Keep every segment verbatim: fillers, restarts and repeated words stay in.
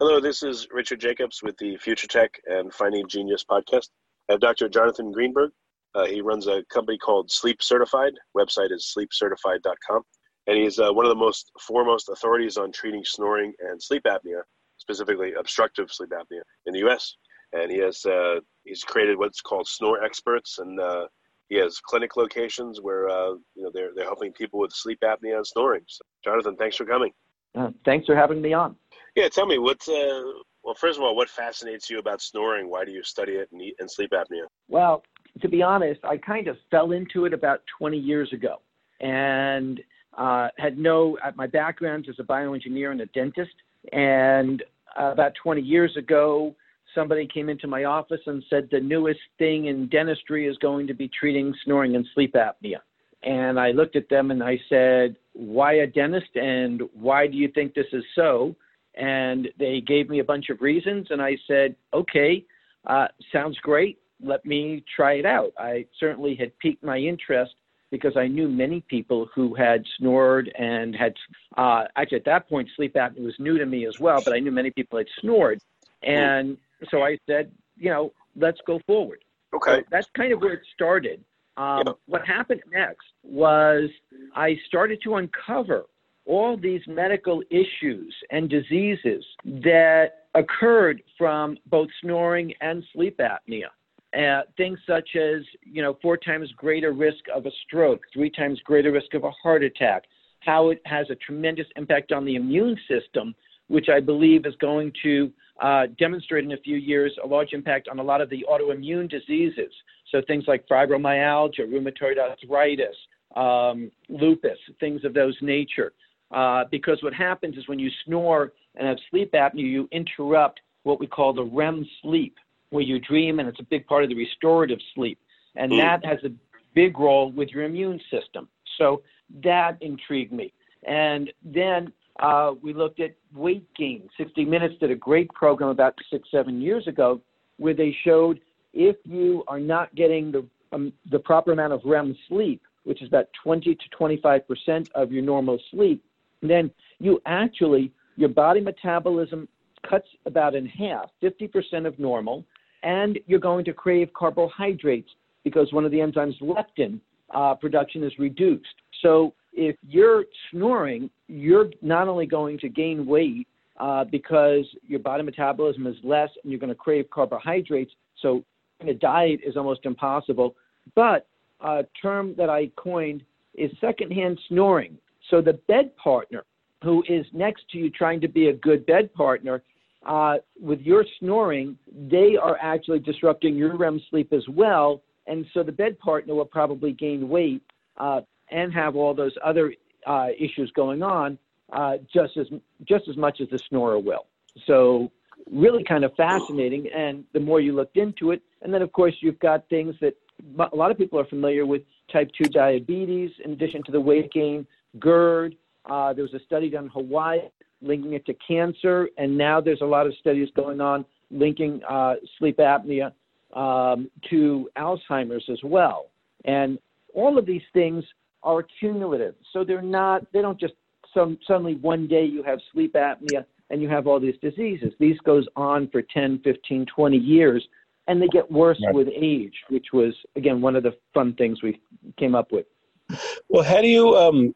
Hello, this is Richard Jacobs with the Future Tech and Finding Genius podcast. I have Doctor Jonathan Greenberg. Uh, he runs a company called Sleep Certified. Website is sleep certified dot com. And he's uh, one of the most foremost authorities on treating snoring and sleep apnea, specifically obstructive sleep apnea in the U S. And he has uh, he's created what's called Snore Experts, and uh, he has clinic locations where uh, you know they're they're helping people with sleep apnea and snoring. So, Jonathan, thanks for coming. Uh, thanks for having me on. Yeah, tell me what's uh, well. First of all, what fascinates you about snoring? Why do you study it and, and sleep apnea? Well, to be honest, I kind of fell into it about twenty years ago, and Uh, had no, my background is a bioengineer and a dentist. And uh, about twenty years ago, somebody came into my office and said the newest thing in dentistry is going to be treating snoring and sleep apnea. And I looked at them and I said, why a dentist and why do you think this is so? And they gave me a bunch of reasons. And I said, okay, uh, sounds great. Let me try it out. I certainly had piqued my interest, because I knew many people who had snored and had, uh, actually at that point, sleep apnea was new to me as well, but I knew many people had snored. And so I said, you know, let's go forward. Okay. So that's kind of where it started. Um, yeah. What happened next was I started to uncover all these medical issues and diseases that occurred from both snoring and sleep apnea. Uh, things such as, you know, four times greater risk of a stroke, three times greater risk of a heart attack, how it has a tremendous impact on the immune system, which I believe is going to uh, demonstrate in a few years a large impact on a lot of the autoimmune diseases. So things like fibromyalgia, rheumatoid arthritis, um, lupus, things of those nature. Uh, because what happens is when you snore and have sleep apnea, you interrupt what we call the R E M sleep, where you dream, and it's a big part of the restorative sleep. And mm. that has a big role with your immune system. So that intrigued me. And then uh, we looked at weight gain. sixty minutes did a great program about six, seven years ago, where they showed if you are not getting the, um, the proper amount of R E M sleep, which is about twenty to twenty-five percent of your normal sleep, then you actually, your body metabolism cuts about in half, fifty percent of normal, and you're going to crave carbohydrates because one of the enzymes, leptin, uh, production is reduced. So if you're snoring, you're not only going to gain weight uh, because your body metabolism is less and you're going to crave carbohydrates, so a diet is almost impossible. But a term that I coined is secondhand snoring. So the bed partner who is next to you trying to be a good bed partner, Uh, with your snoring, they are actually disrupting your R E M sleep as well. And so the bed partner will probably gain weight uh, and have all those other uh, issues going on uh, just as just as much as the snorer will. So really kind of fascinating. And the more you looked into it, and then, of course, you've got things that a lot of people are familiar with, type two diabetes, in addition to the weight gain, GERD. Uh, there was a study done in Hawaii linking it to cancer, and now there's a lot of studies going on linking uh, sleep apnea um, to Alzheimer's as well. And all of these things are cumulative. So they're not, they don't just some, suddenly one day you have sleep apnea and you have all these diseases. These goes on for ten, fifteen, twenty years, and they get worse right. with age, which was, again, one of the fun things we came up with. Well, how do you, um,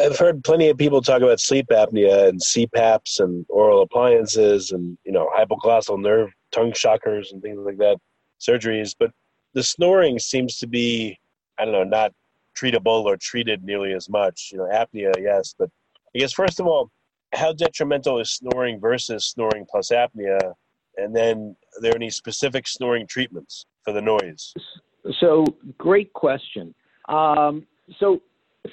I've heard plenty of people talk about sleep apnea and C PAPs and oral appliances and, you know, hypoglossal nerve tongue shockers and things like that, surgeries, but the snoring seems to be, I don't know, not treatable or treated nearly as much. You know, apnea, yes, but I guess first of all, how detrimental is snoring versus snoring plus apnea? And then are there any specific snoring treatments for the noise? So great question. Um, so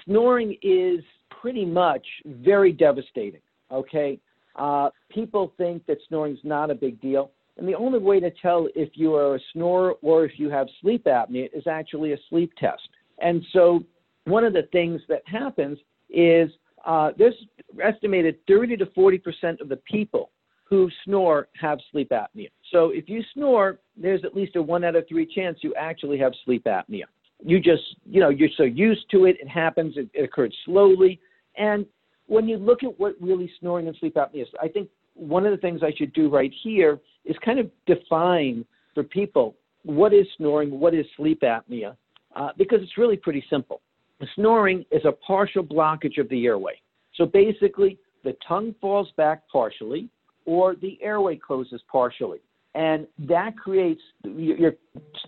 snoring is pretty much very devastating, okay? Uh, people think that snoring is not a big deal. And the only way to tell if you are a snorer or if you have sleep apnea is actually a sleep test. And so one of the things that happens is uh, there's estimated thirty to forty percent of the people who snore have sleep apnea. So if you snore, there's at least a one out of three chance you actually have sleep apnea. You just, you know, you're so used to it. It happens. It, it occurs slowly. And when you look at what really snoring and sleep apnea is, I think one of the things I should do right here is kind of define for people what is snoring, what is sleep apnea, uh, because it's really pretty simple. Snoring is a partial blockage of the airway. So basically, the tongue falls back partially or the airway closes partially. And that creates, you're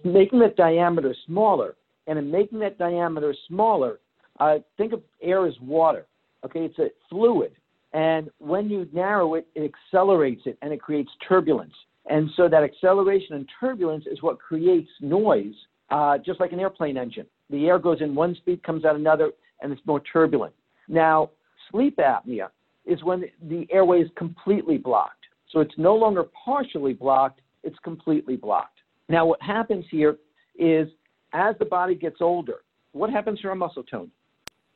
making the diameter smaller. And in making that diameter smaller, uh, think of air as water, okay? It's a fluid. And when you narrow it, it accelerates it, and it creates turbulence. And so that acceleration and turbulence is what creates noise, uh, just like an airplane engine. The air goes in one speed, comes out another, and it's more turbulent. Now, sleep apnea is when the airway is completely blocked. So it's no longer partially blocked, it's completely blocked. Now, what happens here is, as the body gets older, what happens to our muscle tone?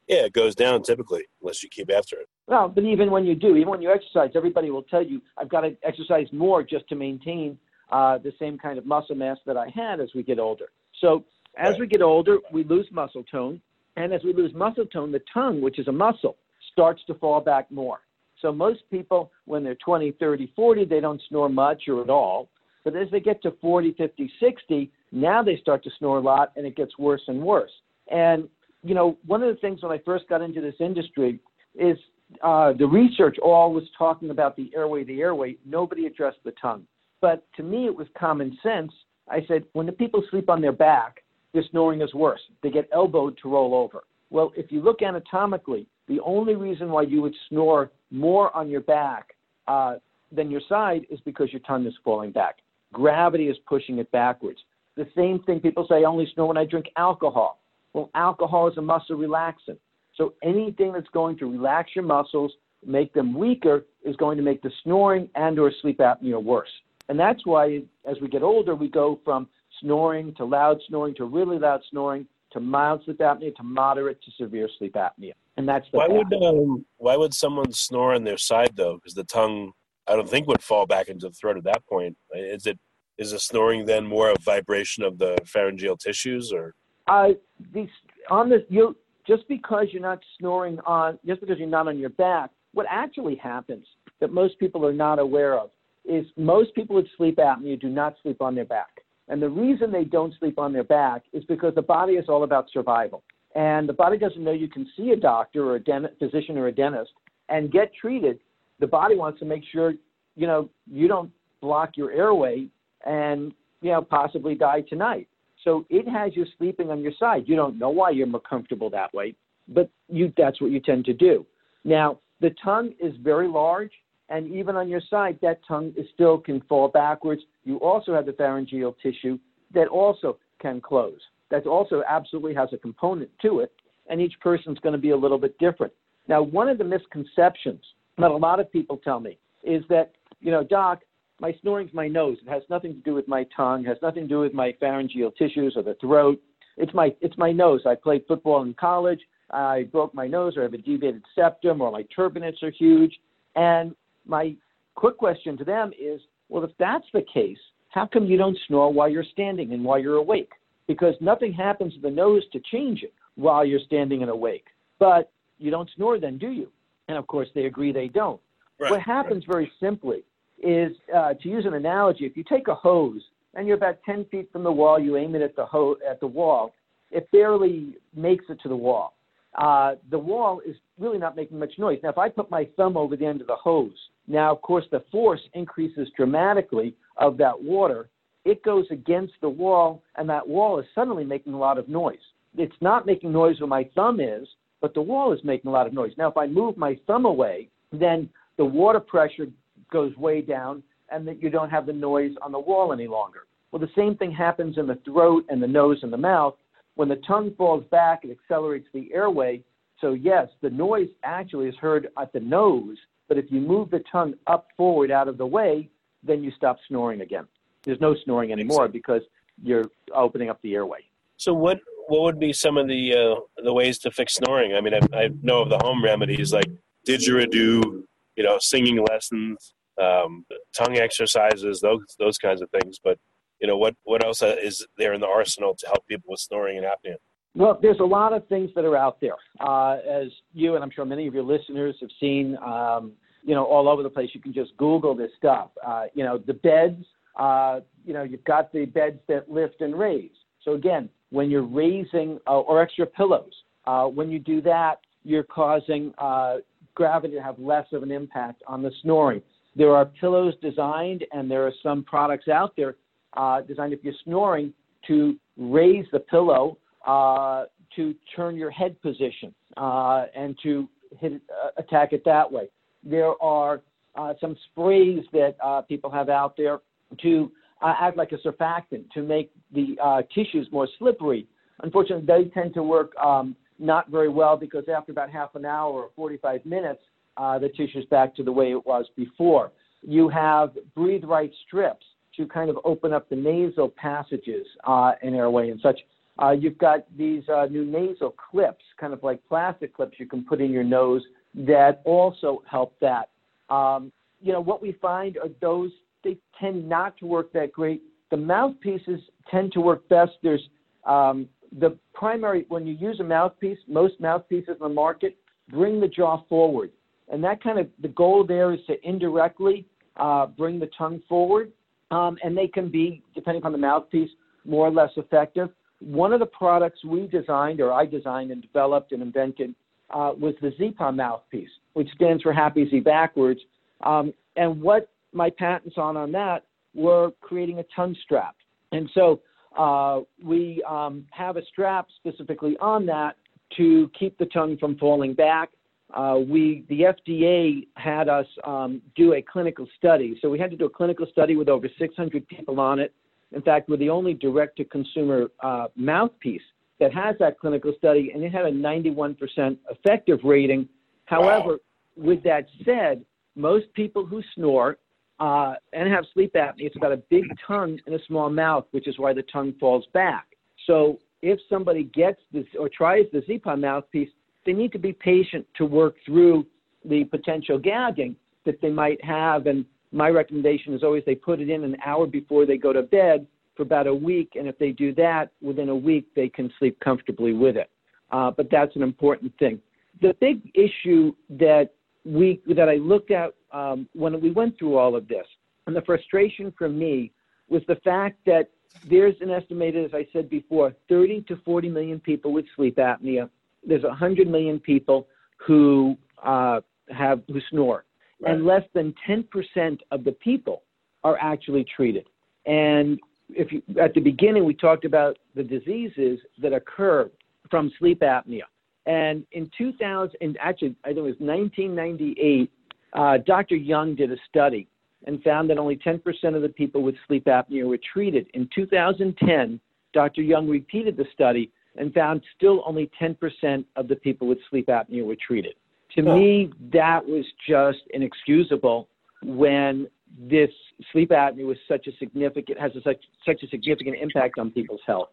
Yeah, it goes down typically, unless you keep after it. Well, but even when you do, even when you exercise, everybody will tell you, I've got to exercise more just to maintain uh, the same kind of muscle mass that I had as we get older. So as right. we get older, we lose muscle tone. And as we lose muscle tone, the tongue, which is a muscle, starts to fall back more. So most people, when they're twenty, thirty, forty, they don't snore much or at all. But as they get to forty, fifty, sixty, now they start to snore a lot, and it gets worse and worse. And, you know, one of the things when I first got into this industry is uh, the research all was talking about the airway, the airway. Nobody addressed the tongue. But to me, it was common sense. I said, when the people sleep on their back, their snoring is worse. They get elbowed to roll over. Well, if you look anatomically, the only reason why you would snore more on your back uh, than your side is because your tongue is falling back. Gravity is pushing it backwards. The same thing people say, I only snore when I drink alcohol. Well, alcohol is a muscle relaxant. So anything that's going to relax your muscles, make them weaker, is going to make the snoring and or sleep apnea worse. And that's why as we get older, we go from snoring to loud snoring to really loud snoring to mild sleep apnea to moderate to severe sleep apnea. And that's the why would, um, why would someone snore on their side, though? Because the tongue, I don't think, would fall back into the throat at that point. Is it? Is the snoring then more a vibration of the pharyngeal tissues, or? Uh, these, on this, you just because you're not snoring on, just because you're not on your back, what actually happens that most people are not aware of is most people with sleep apnea do not sleep on their back. And the reason they don't sleep on their back is because the body is all about survival. And the body doesn't know you can see a doctor or a dentist, physician or a dentist and get treated. The body wants to make sure, you know, you don't block your airway and, you know, possibly die tonight. So it has you sleeping on your side. You don't know why you're more comfortable that way, but you that's what you tend to do. Now, the tongue is very large, and even on your side, that tongue is still can fall backwards. You also have the pharyngeal tissue that also can close. That also absolutely has a component to it, and each person's going to be a little bit different. Now, one of the misconceptions that a lot of people tell me is that, you know, Doc, my snoring's my nose. It has nothing to do with my tongue. It has nothing to do with my pharyngeal tissues or the throat. It's my it's my nose. I played football in college. I broke my nose, or I have a deviated septum, or my turbinates are huge. And my quick question to them is, well, if that's the case, How come you don't snore while you're standing and while you're awake? Because nothing happens to the nose to change it while you're standing and awake. But you don't snore then, do you? And, of course, they agree they don't. Right. What happens very simply is, uh, to use an analogy, if you take a hose and you're about ten feet from the wall, you aim it at the, ho- at the wall, it barely makes it to the wall. Uh, the wall is really not making much noise. Now, if I put my thumb over the end of the hose, now, of course, the force increases dramatically of that water. It goes against the wall, and that wall is suddenly making a lot of noise. It's not making noise where my thumb is, but the wall is making a lot of noise. Now, if I move my thumb away, then the water pressure goes way down, and that you don't have the noise on the wall any longer. Well, the same thing happens in the throat and the nose and the mouth. When the tongue falls back, it accelerates the airway. So, yes, the noise actually is heard at the nose, but if you move the tongue up forward out of the way, then you stop snoring again. There's no snoring anymore because you're opening up the airway. So what what would be some of the uh, the ways to fix snoring? I mean, I, I know of the home remedies like didgeridoo, you know, singing lessons, um, tongue exercises, those those kinds of things. But, you know, what, what else is there in the arsenal to help people with snoring and apnea? Well, there's a lot of things that are out there. Uh, as you and I'm sure many of your listeners have seen, um, you know, all over the place, you can just Google this stuff. Uh, you know, the beds. Uh, you know, you've got the beds that lift and raise. So again, when you're raising uh, or extra pillows, uh, when you do that, you're causing uh, gravity to have less of an impact on the snoring. There are pillows designed, and there are some products out there uh, designed if you're snoring to raise the pillow, uh, to turn your head position, uh, and to hit uh, attack it that way. There are uh, some sprays that uh, people have out there to uh, act like a surfactant to make the uh, tissues more slippery. Unfortunately, they tend to work um, not very well because after about half an hour or forty-five minutes, uh, the tissue's back to the way it was before. You have breathe right strips to kind of open up the nasal passages uh, and airway and such. Uh, you've got these uh, new nasal clips, kind of like plastic clips you can put in your nose that also help that. Um, you know, what we find are those they tend not to work that great. The mouthpieces tend to work best. There's um, the primary, when you use a mouthpiece, most mouthpieces in the market bring the jaw forward. And that kind of, the goal there is to indirectly uh, bring the tongue forward. Um, and they can be, depending on the mouthpiece, more or less effective. One of the products we designed, or I designed and developed and invented, uh, was the ZYPPAH mouthpiece, which stands for Happy Z Backwards. Um, and what my patents on on that were creating a tongue strap. And so uh, we um, have a strap specifically on that to keep the tongue from falling back. Uh, we the F D A had us um, do a clinical study. So we had to do a clinical study with over six hundred people on it. In fact, we're the only direct-to-consumer uh, mouthpiece that has that clinical study, and it had a ninety-one percent effective rating. However, wow. With that said, most people who snore uh, and have sleep apnea, it's about a big tongue and a small mouth, which is why the tongue falls back. So if somebody gets this or tries the ZYPPAH mouthpiece, they need to be patient to work through the potential gagging that they might have. And my recommendation is always they put it in an hour before they go to bed for about a week. And if they do that, within a week, they can sleep comfortably with it. Uh, but that's an important thing. The big issue that we that I looked at um, when we went through all of this, and the frustration for me was the fact that there's an estimated, as I said before, thirty to forty million people with sleep apnea. There's one hundred million people who uh, have who snore. Right. And less than ten percent of the people are actually treated. And if you, at the beginning, we talked about the diseases that occur from sleep apnea. And in two thousand, and actually, I think it was nineteen ninety-eight, uh, Doctor Young did a study and found that only ten percent of the people with sleep apnea were treated. In two thousand ten, Doctor Young repeated the study and found still only ten percent of the people with sleep apnea were treated. To me, that was just inexcusable when this sleep apnea was such a significant, has a such, such a significant impact on people's health.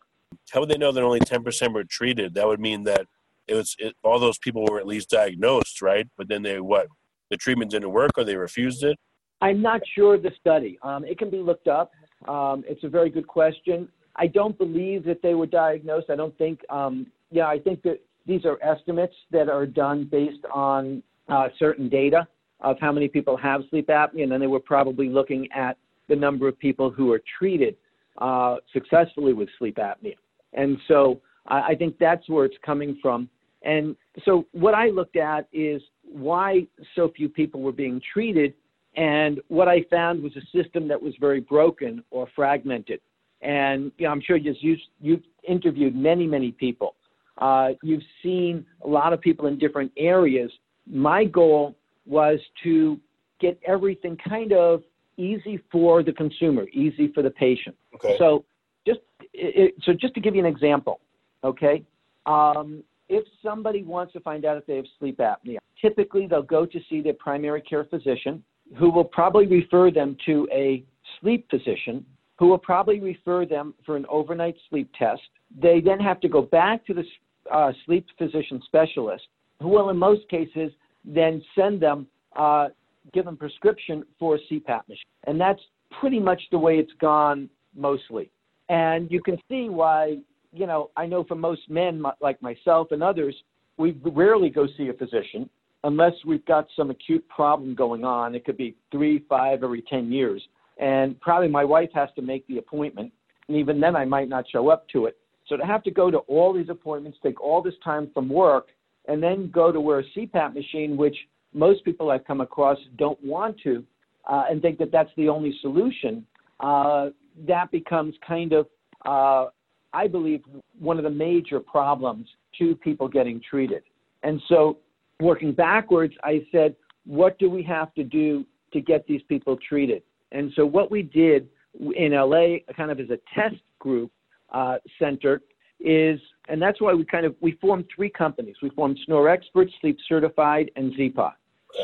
How would they know that only ten percent were treated? That would mean that it was it, all those people were at least diagnosed, right? But then they, what, the treatment didn't work or they refused it? I'm not sure of the study. Um, it can be looked up. Um, it's a very good question. I don't believe that they were diagnosed. I don't think, um, yeah, I think that these are estimates that are done based on uh, certain data of how many people have sleep apnea, and then they were probably looking at the number of people who are treated uh, successfully with sleep apnea. And so I, I think that's where it's coming from. And so what I looked at is why so few people were being treated, and what I found was a system that was very broken or fragmented. And you know, I'm sure you've, you've interviewed many, many people. Uh, you've seen a lot of people in different areas. My goal was to get everything kind of easy for the consumer, easy for the patient. Okay. So just it, so just to give you an example, okay, um, if somebody wants to find out if they have sleep apnea, typically they'll go to see their primary care physician, who will probably refer them to a sleep physician, who will probably refer them for an overnight sleep test. They then have to go back to the uh, sleep physician specialist, who will in most cases then send them, uh, give them prescription for a C PAP machine. And that's pretty much the way it's gone mostly. And you can see why, you know, I know for most men like myself and others, we rarely go see a physician unless we've got some acute problem going on. It could be three, five, every ten years. And probably my wife has to make the appointment. And even then I might not show up to it. So to have to go to all these appointments, take all this time from work, and then go to where a C PAP machine, which most people I've come across don't want to, uh, and think that that's the only solution, uh, that becomes kind of, uh, I believe, one of the major problems to people getting treated. And so working backwards, I said, what do we have to do to get these people treated? And so what we did in L A, kind of as a test group uh, center, is, and that's why we kind of, we formed three companies. We formed Snore Experts, Sleep Certified, and ZYPPAH.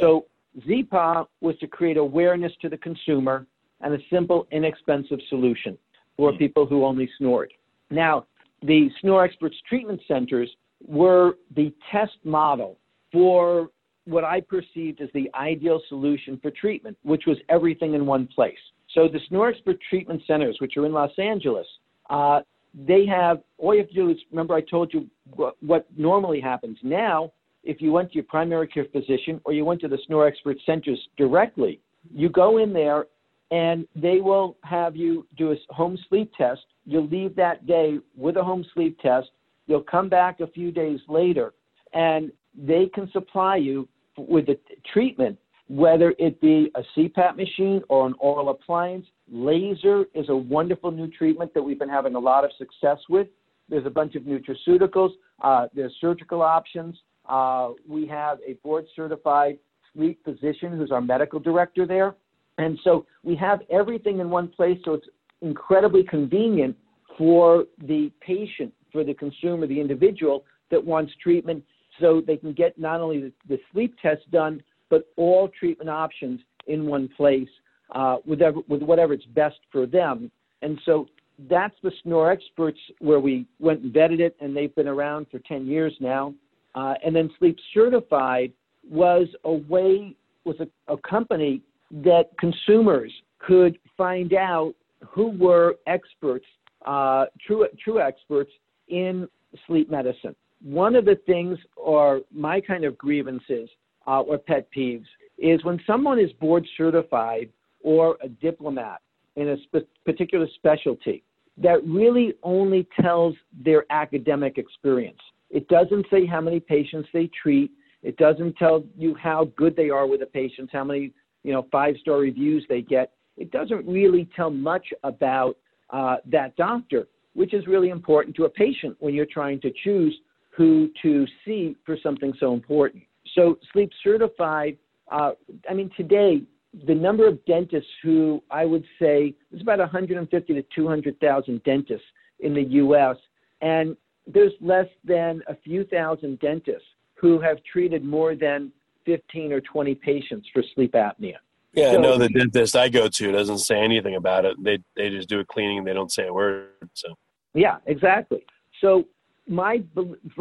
So ZYPPAH was to create awareness to the consumer and a simple, inexpensive solution for mm. people who only snored. Now, the Snore Experts treatment centers were the test model for what I perceived as the ideal solution for treatment, which was everything in one place. So the Snore Expert treatment centers, which are in Los Angeles, uh, they have, all you have to do is, remember I told you what, what normally happens now, if you went to your primary care physician or you went to the Snore Expert centers directly, you go in there and they will have you do a home sleep test. You'll leave that day with a home sleep test. You'll come back a few days later and they can supply you with the treatment, whether it be a C PAP machine or an oral appliance. Laser is a wonderful new treatment that we've been having a lot of success with. There's a bunch of nutraceuticals. Uh, there's surgical options. Uh, we have a board-certified sleep physician who's our medical director there. And so we have everything in one place, so it's incredibly convenient for the patient, for the consumer, the individual that wants treatment, so they can get not only the, the sleep test done, but all treatment options in one place uh, with, ever, with whatever it's best for them. And so that's the Snore Experts, where we went and vetted it, and they've been around for ten years now. Uh, and then Sleep Certified was a way, was a, a company that consumers could find out who were experts, uh, true, true experts in sleep medicine. One of the things, or my kind of grievances, Uh, or pet peeves, is when someone is board certified or a diplomat in a sp- particular specialty, that really only tells their academic experience. It doesn't say how many patients they treat. It doesn't tell you how good they are with the patients, how many, you know, five-star reviews they get. It doesn't really tell much about uh, that doctor, which is really important to a patient when you're trying to choose who to see for something so important. So Sleep Certified, uh, I mean, today, the number of dentists who I would say is about one hundred fifty to two hundred thousand dentists in the U S, and there's less than a few thousand dentists who have treated more than fifteen or twenty patients for sleep apnea. Yeah, so, no, the dentist I go to doesn't say anything about it. They they just do a cleaning and they don't say a word. So yeah, exactly. So my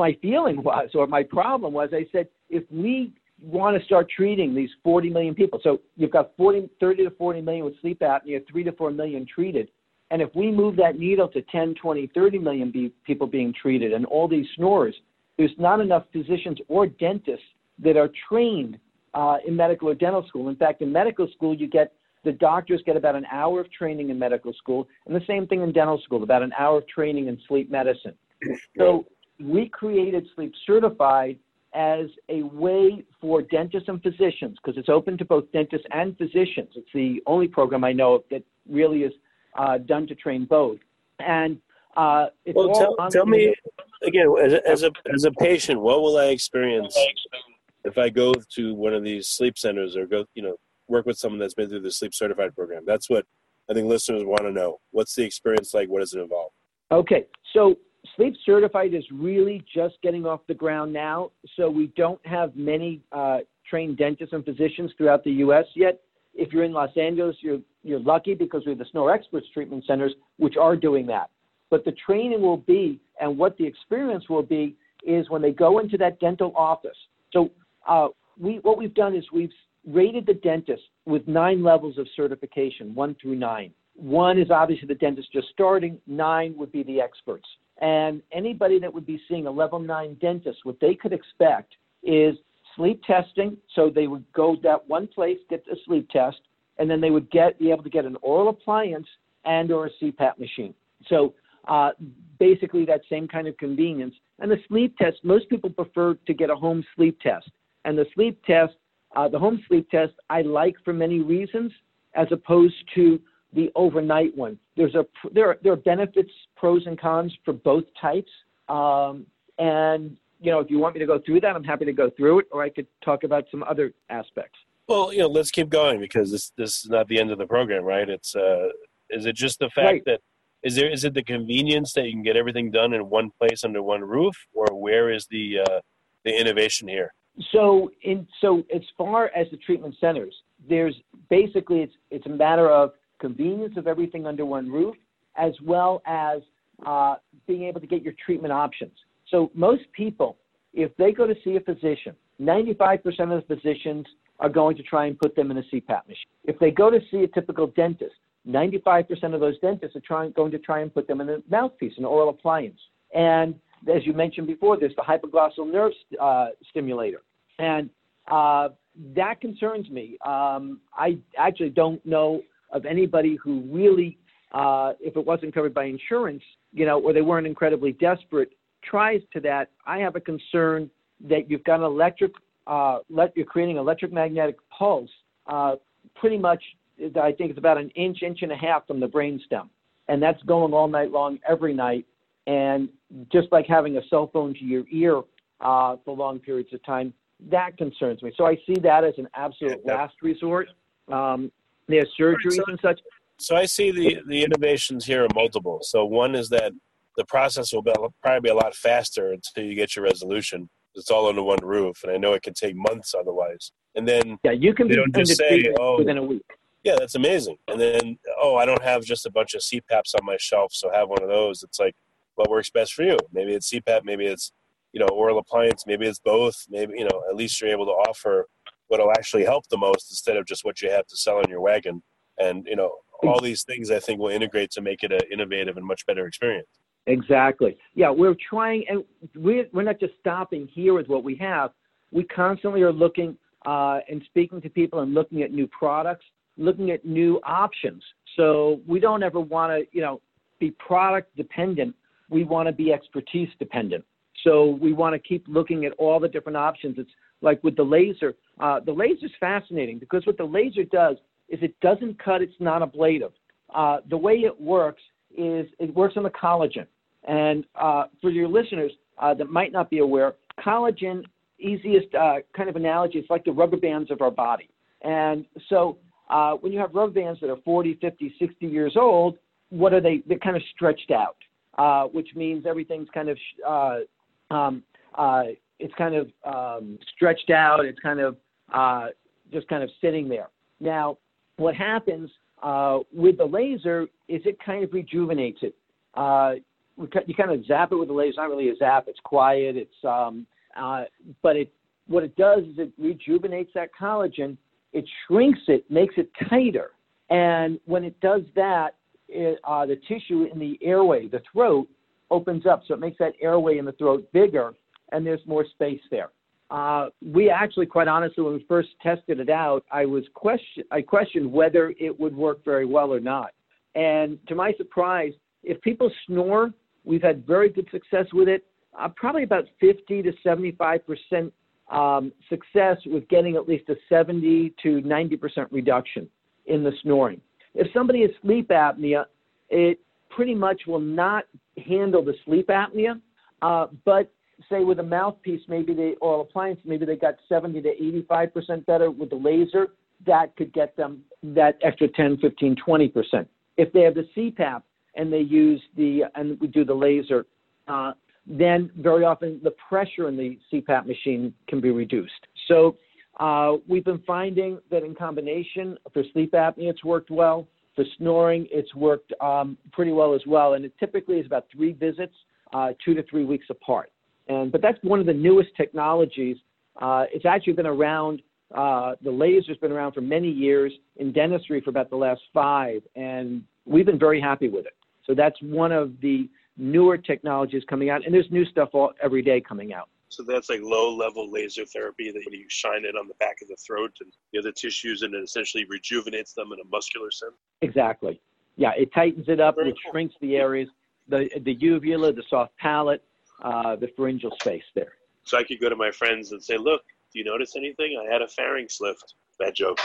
my feeling was, or my problem was, I said, if we want to start treating these forty million people, so you've got forty, thirty to forty million with sleep apnea, three to four million treated, And if we move that needle to ten, twenty, thirty million be- people being treated and all these snorers, there's not enough physicians or dentists that are trained uh, in medical or dental school. In fact, in medical school, you get the doctors get about an hour of training in medical school, and the same thing in dental school, about an hour of training in sleep medicine. So we created Sleep Certified as a way for dentists and physicians, because it's open to both dentists and physicians. It's the only program I know of that really is uh, done to train both. And uh, it's well, all tell, tell me again, as a, as a as a patient, what will I experience if I go to one of these sleep centers or go, you know, work with someone that's been through the Sleep Certified program? That's what I think listeners want to know. What's the experience like? What does it involve? Okay, so Sleep Certified is really just getting off the ground now, so we don't have many uh, trained dentists and physicians throughout the U S yet. If you're in Los Angeles, you're you're lucky because we have the Snore Experts treatment centers, which are doing that. But the training will be, and what the experience will be, is when they go into that dental office. So uh, we what we've done is we've rated the dentist with nine levels of certification, one through nine. One is obviously the dentist just starting. Nine would be the experts. And anybody that would be seeing a level nine dentist, what they could expect is sleep testing. So they would go that one place, get a sleep test, and then they would get be able to get an oral appliance and or a C PAP machine. So uh, basically that same kind of convenience. And the sleep test, most people prefer to get a home sleep test. And the sleep test, uh, the home sleep test, I like for many reasons, as opposed to the overnight one. There's a there are, there are benefits, pros and cons for both types. Um, and you know, if you want me to go through that, I'm happy to go through it, or I could talk about some other aspects. Well, you know, let's keep going because this this is not the end of the program, right? It's uh, is it just the fact right. that is there is it the convenience that you can get everything done in one place under one roof, or where is the uh, the innovation here? So in so as far as the treatment centers, there's basically it's it's a matter of convenience of everything under one roof, as well as uh, being able to get your treatment options. So most people, if they go to see a physician, ninety-five percent of the physicians are going to try and put them in a C PAP machine. If they go to see a typical dentist, ninety-five percent of those dentists are trying, going to try and put them in a mouthpiece, an oral appliance. And as you mentioned before, there's the hypoglossal nerve st- uh, stimulator. And uh, that concerns me. Um, I actually don't know of anybody who really, uh, if it wasn't covered by insurance, you know, or they weren't incredibly desperate, tries to that. I have a concern that you've got an electric, uh, let, you're creating an electric magnetic pulse, uh, pretty much, I think it's about an inch, inch and a half from the brainstem. And that's going all night long, every night. And just like having a cell phone to your ear uh, for long periods of time, that concerns me. So I see that as an absolute yeah, last resort. Um, There's surgeries so, and such. So I see the, the innovations here are multiple. So one is that the process will be, probably be a lot faster until you get your resolution. It's all under one roof, and I know it can take months otherwise. And then yeah, you can they don't just say, oh, within a week. Yeah, that's amazing. And then, oh, I don't have just a bunch of C PAPs on my shelf, so have one of those. It's like, what works best for you? Maybe it's C PAP, maybe it's, you know, oral appliance, maybe it's both. Maybe, you know, at least you're able to offer what'll actually help the most instead of just what you have to sell on your wagon. And, you know, all these things I think will integrate to make it an innovative and much better experience. Exactly. Yeah, we're trying, and we're, we're not just stopping here with what we have. We constantly are looking uh, and speaking to people and looking at new products, looking at new options. So we don't ever want to, you know, be product dependent. We want to be expertise dependent. So we want to keep looking at all the different options. It's like with the laser, uh, the laser's fascinating because what the laser does is it doesn't cut, it's not ablative. Uh, the way it works is it works on the collagen. And uh, for your listeners uh, that might not be aware, collagen, easiest uh, kind of analogy, it's like the rubber bands of our body. And so uh, when you have rubber bands that are forty, fifty, sixty years old, what are they? They're kind of stretched out, uh, which means everything's kind of uh, um, uh, it's kind of um, stretched out. It's kind of uh, just kind of sitting there. Now, what happens uh, with the laser is it kind of rejuvenates it. Uh, you kind of zap it with the laser. It's not really a zap. It's quiet. It's um, uh, but it what it does is it rejuvenates that collagen. It shrinks it, makes it tighter. And when it does that, it, uh, the tissue in the airway, the throat, opens up. So it makes that airway in the throat bigger, and there's more space there. Uh, we actually, quite honestly, when we first tested it out, I was question I questioned whether it would work very well or not. And to my surprise, if people snore, we've had very good success with it. Uh, probably about fifty to seventy-five percent um, success with getting at least a seventy to ninety percent reduction in the snoring. If somebody has sleep apnea, it pretty much will not handle the sleep apnea, uh, but say with a mouthpiece, maybe the oral appliance, maybe they got seventy to eighty-five percent better with the laser. That could get them that extra ten, fifteen, twenty percent. If they have the C PAP and they use the, and we do the laser, uh, then very often the pressure in the C PAP machine can be reduced. So uh, we've been finding that in combination for sleep apnea, it's worked well. For snoring, it's worked um, pretty well as well. And it typically is about three visits, uh, two to three weeks apart. And, but that's one of the newest technologies. Uh, it's actually been around, uh, the laser's been around for many years in dentistry for about the last five, and we've been very happy with it. So that's one of the newer technologies coming out, and there's new stuff all, every day coming out. So that's like low-level laser therapy that you shine it on the back of the throat and the other tissues, and it essentially rejuvenates them in a muscular sense? Exactly. Yeah, it tightens it up, very it cool. shrinks the areas, the, the uvula, the soft palate, Uh, the pharyngeal space there. So I could go to my friends and say, look, do you notice anything? I had a pharynx lift. Bad joke.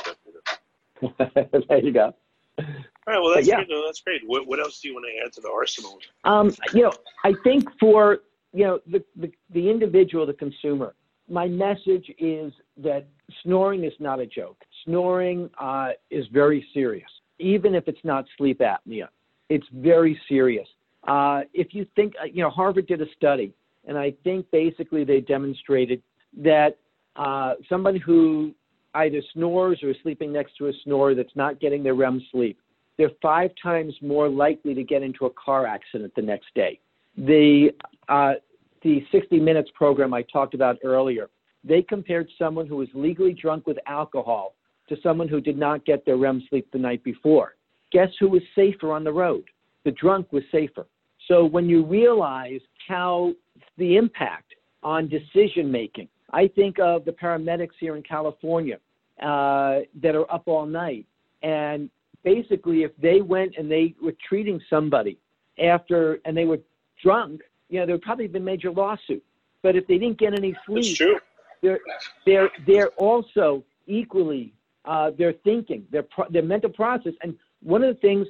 There you go. All right, well, that's, yeah. good, that's great. What, what else do you want to add to the arsenal? Um, you know, I think for, you know, the, the, the individual, the consumer, my message is that snoring is not a joke. Snoring uh, is very serious, even if it's not sleep apnea. It's very serious. Uh, if you think, you know, Harvard did a study, and I think basically they demonstrated that uh, somebody who either snores or is sleeping next to a snorer that's not getting their R E M sleep, they're five times more likely to get into a car accident the next day. The, uh, the sixty minutes program I talked about earlier, they compared someone who was legally drunk with alcohol to someone who did not get their R E M sleep the night before. Guess who was safer on the road? The drunk was safer. So when you realize how the impact on decision-making, I think of the paramedics here in California uh, that are up all night. And basically, if they went and they were treating somebody after, and they were drunk, you know, there would probably have been a major lawsuit. But if they didn't get any sleep, That's true. they're they're they're also equally uh, their thinking, their pro- their mental process. And one of the things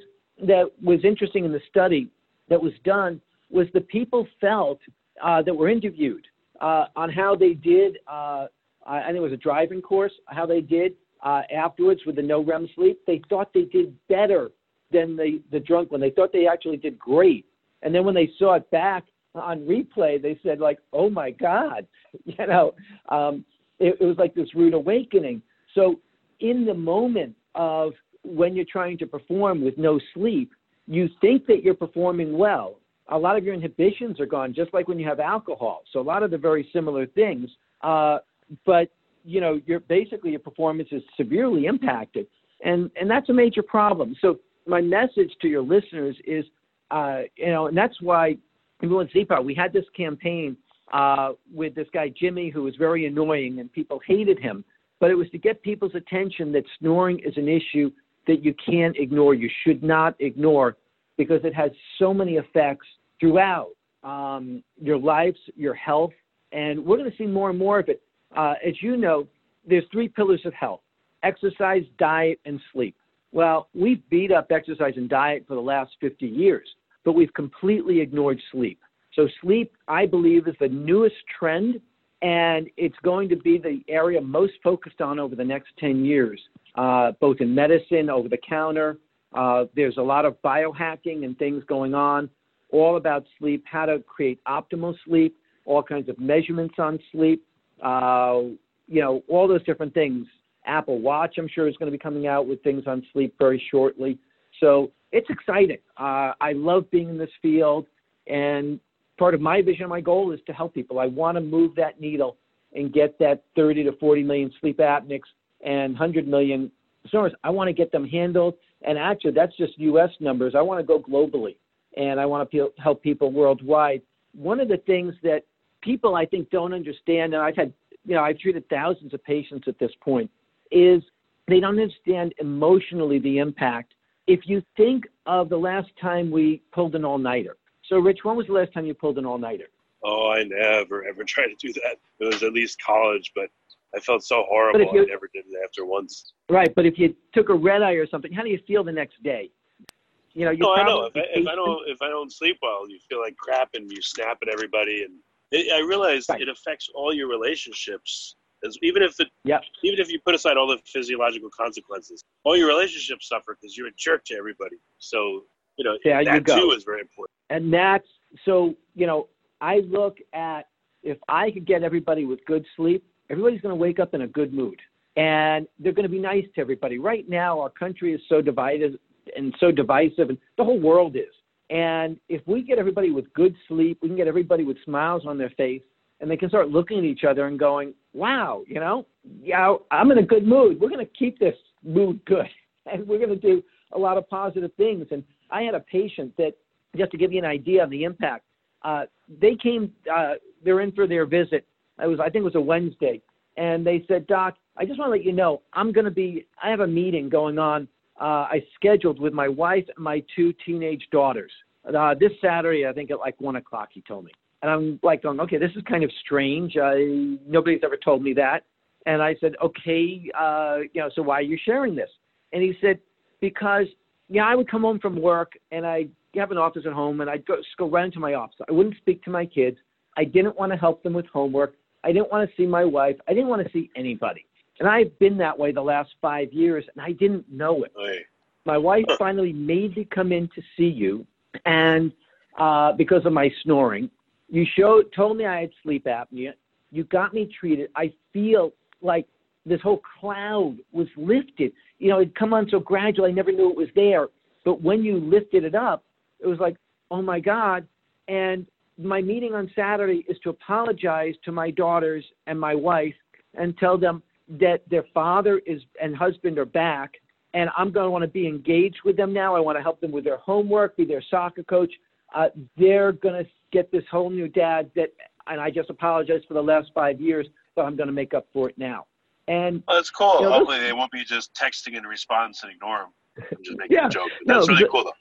that was interesting in the study that was done was the people felt uh, that were interviewed uh, on how they did, uh, I think it was a driving course, how they did uh, afterwards with the no R E M sleep. They thought they did better than the, the drunk one. They thought they actually did great. And then when they saw it back on replay, they said like, oh my God, you know, um, it, it was like this rude awakening. So in the moment of when you're trying to perform with no sleep, you think that you're performing well. A lot of your inhibitions are gone, just like when you have alcohol. So a lot of the very similar things, uh, but you know, you're basically your performance is severely impacted, and and that's a major problem. So my message to your listeners is, uh, you know, and that's why even with ZYPPAH, we had this campaign uh, with this guy Jimmy, who was very annoying, and people hated him. But it was to get people's attention that snoring is an issue that you can't ignore, you should not ignore, because it has so many effects throughout um, your lives, your health, and we're going to see more and more of it. Uh, as you know, there's three pillars of health: exercise, diet, and sleep. Well, we've beat up exercise and diet for the last fifty years, but we've completely ignored sleep. So sleep, I believe, is the newest trend, and it's going to be the area most focused on over the next ten years, uh, both in medicine, over the counter. Uh, there's a lot of biohacking and things going on, all about sleep, how to create optimal sleep, all kinds of measurements on sleep, uh, you know, all those different things. Apple Watch, I'm sure, is going to be coming out with things on sleep very shortly. So it's exciting. Uh, I love being in this field, and part of my vision, my goal is to help people. I want to move that needle and get that thirty to forty million sleep apnics and one hundred million snorers. I want to get them handled And actually, that's just U S numbers. I want to go globally, and I want to help people worldwide. One of the things that people, I think, don't understand, and I've had, you know, I've treated thousands of patients at this point, is they don't understand emotionally the impact. If you think of the last time we pulled an all-nighter. So, Rich, when was the last time you pulled an all-nighter? Oh, I never, ever tried to do that. It was at least college, but I felt so horrible you, I never did it after once. Right, but if you took a red eye or something, how do you feel the next day? You know, you no, I know. If I, if I don't, if I don't sleep well, you feel like crap and you snap at everybody. And it, I realize right. It affects all your relationships. As, even if it, yep. even if you put aside all the physiological consequences, all your relationships suffer because you're a jerk to everybody. So, you know, there that you too is very important. And that's, so, you know, I look at, if I could get everybody with good sleep, everybody's going to wake up in a good mood. And they're going to be nice to everybody. Right now, our country is so divided and so divisive, and the whole world is. And if we get everybody with good sleep, we can get everybody with smiles on their face, and they can start looking at each other and going, wow, you know, yeah, I'm in a good mood. We're going to keep this mood good, and we're going to do a lot of positive things. And I had a patient that, just to give you an idea of the impact, uh, they came, uh, they're in for their visit. It was, I think it was a Wednesday. And they said, Doc, I just want to let you know, I'm going to be, I have a meeting going on. Uh, I scheduled with my wife and my two teenage daughters uh, this Saturday, I think at like one o'clock, he told me. And I'm like, going, okay, this is kind of strange. I, nobody's ever told me that. And I said, okay, uh, you know, so why are you sharing this? And he said, because, yeah, I would come home from work and I have an office at home and I'd go, just go right into my office. I wouldn't speak to my kids. I didn't want to help them with homework. I didn't want to see my wife. I didn't want to see anybody. And I've been that way the last five years, and I didn't know it. Right. My wife finally made me come in to see you, and uh, because of my snoring, you showed, told me I had sleep apnea. You got me treated. I feel like this whole cloud was lifted. You know, it'd come on so gradually, I never knew it was there. But when you lifted it up, it was like, oh, my God. And my meeting on Saturday is to apologize to my daughters and my wife and tell them that their father is and husband are back, and I'm going to want to be engaged with them now. I want to help them with their homework, be their soccer coach. Uh, they're going to get this whole new dad that, and I just apologize for the last five years, but I'm going to make up for it now. And well, that's cool. You know, hopefully they won't be just texting in response and ignore them. Just making yeah, a joke. That's no, really the, cool,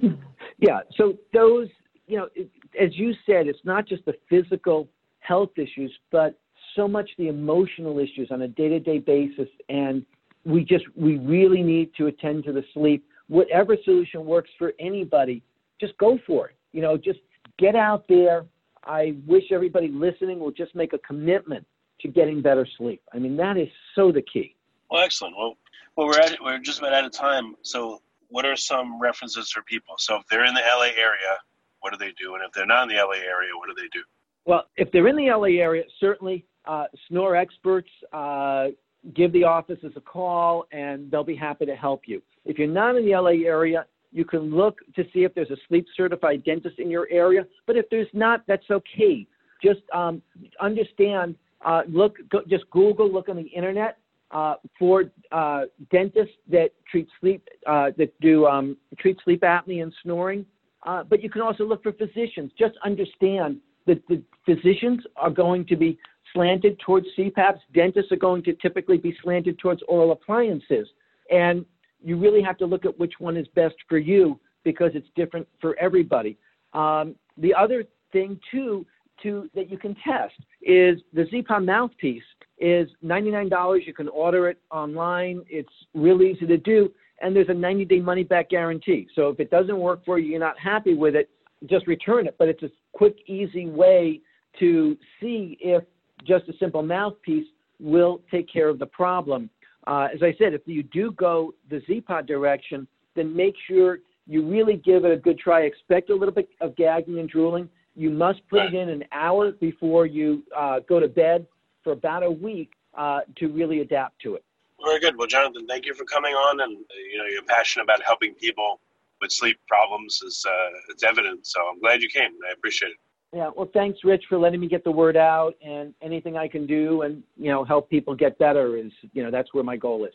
though. Yeah, so those, you know, it, as you said, it's not just the physical health issues, but so much the emotional issues on a day-to-day basis, and we just we really need to attend to the sleep. Whatever solution works for anybody, just go for it. You know, just get out there. I wish everybody listening will just make a commitment to getting better sleep. I mean, that is so the key. Well, excellent. Well, well, we're at it. We're just about out of time. So, what are some references for people? So, if they're in the L A area, what do they do? And if they're not in the L A area, what do they do? Well, if they're in the L A area, certainly. Uh, Snore Experts, uh, give the offices a call, and they'll be happy to help you. If you're not in the L A area, you can look to see if there's a sleep-certified dentist in your area. But if there's not, that's okay. Just um, understand, uh, look, go, just Google, look on the internet uh, for uh, dentists that treat sleep, uh, that do um, treat sleep apnea and snoring. Uh, but you can also look for physicians. Just understand that the physicians are going to be slanted towards C PAPs. Dentists are going to typically be slanted towards oral appliances. And you really have to look at which one is best for you because it's different for everybody. Um, the other thing, too, to, that you can test is the ZYPPAH mouthpiece is ninety-nine dollars. You can order it online. It's really easy to do. And there's a ninety-day money-back guarantee. So if it doesn't work for you, you're not happy with it, just return it. But it's a quick, easy way to see if just a simple mouthpiece will take care of the problem. Uh, as I said, if you do go the ZYPPAH direction, then make sure you really give it a good try. Expect a little bit of gagging and drooling. You must put it in an hour before you uh, go to bed for about a week uh, to really adapt to it. Very good. Well, Jonathan, thank you for coming on. And, you know, your passion about helping people with sleep problems is uh, it's evident. So I'm glad you came. I appreciate it. Yeah, well, thanks, Rich, for letting me get the word out, and anything I can do and, you know, help people get better is, you know, that's where my goal is.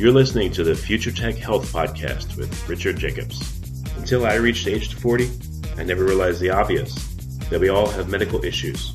You're listening to the Future Tech Health Podcast with Richard Jacobs. Until I reached age forty, I never realized the obvious, that we all have medical issues,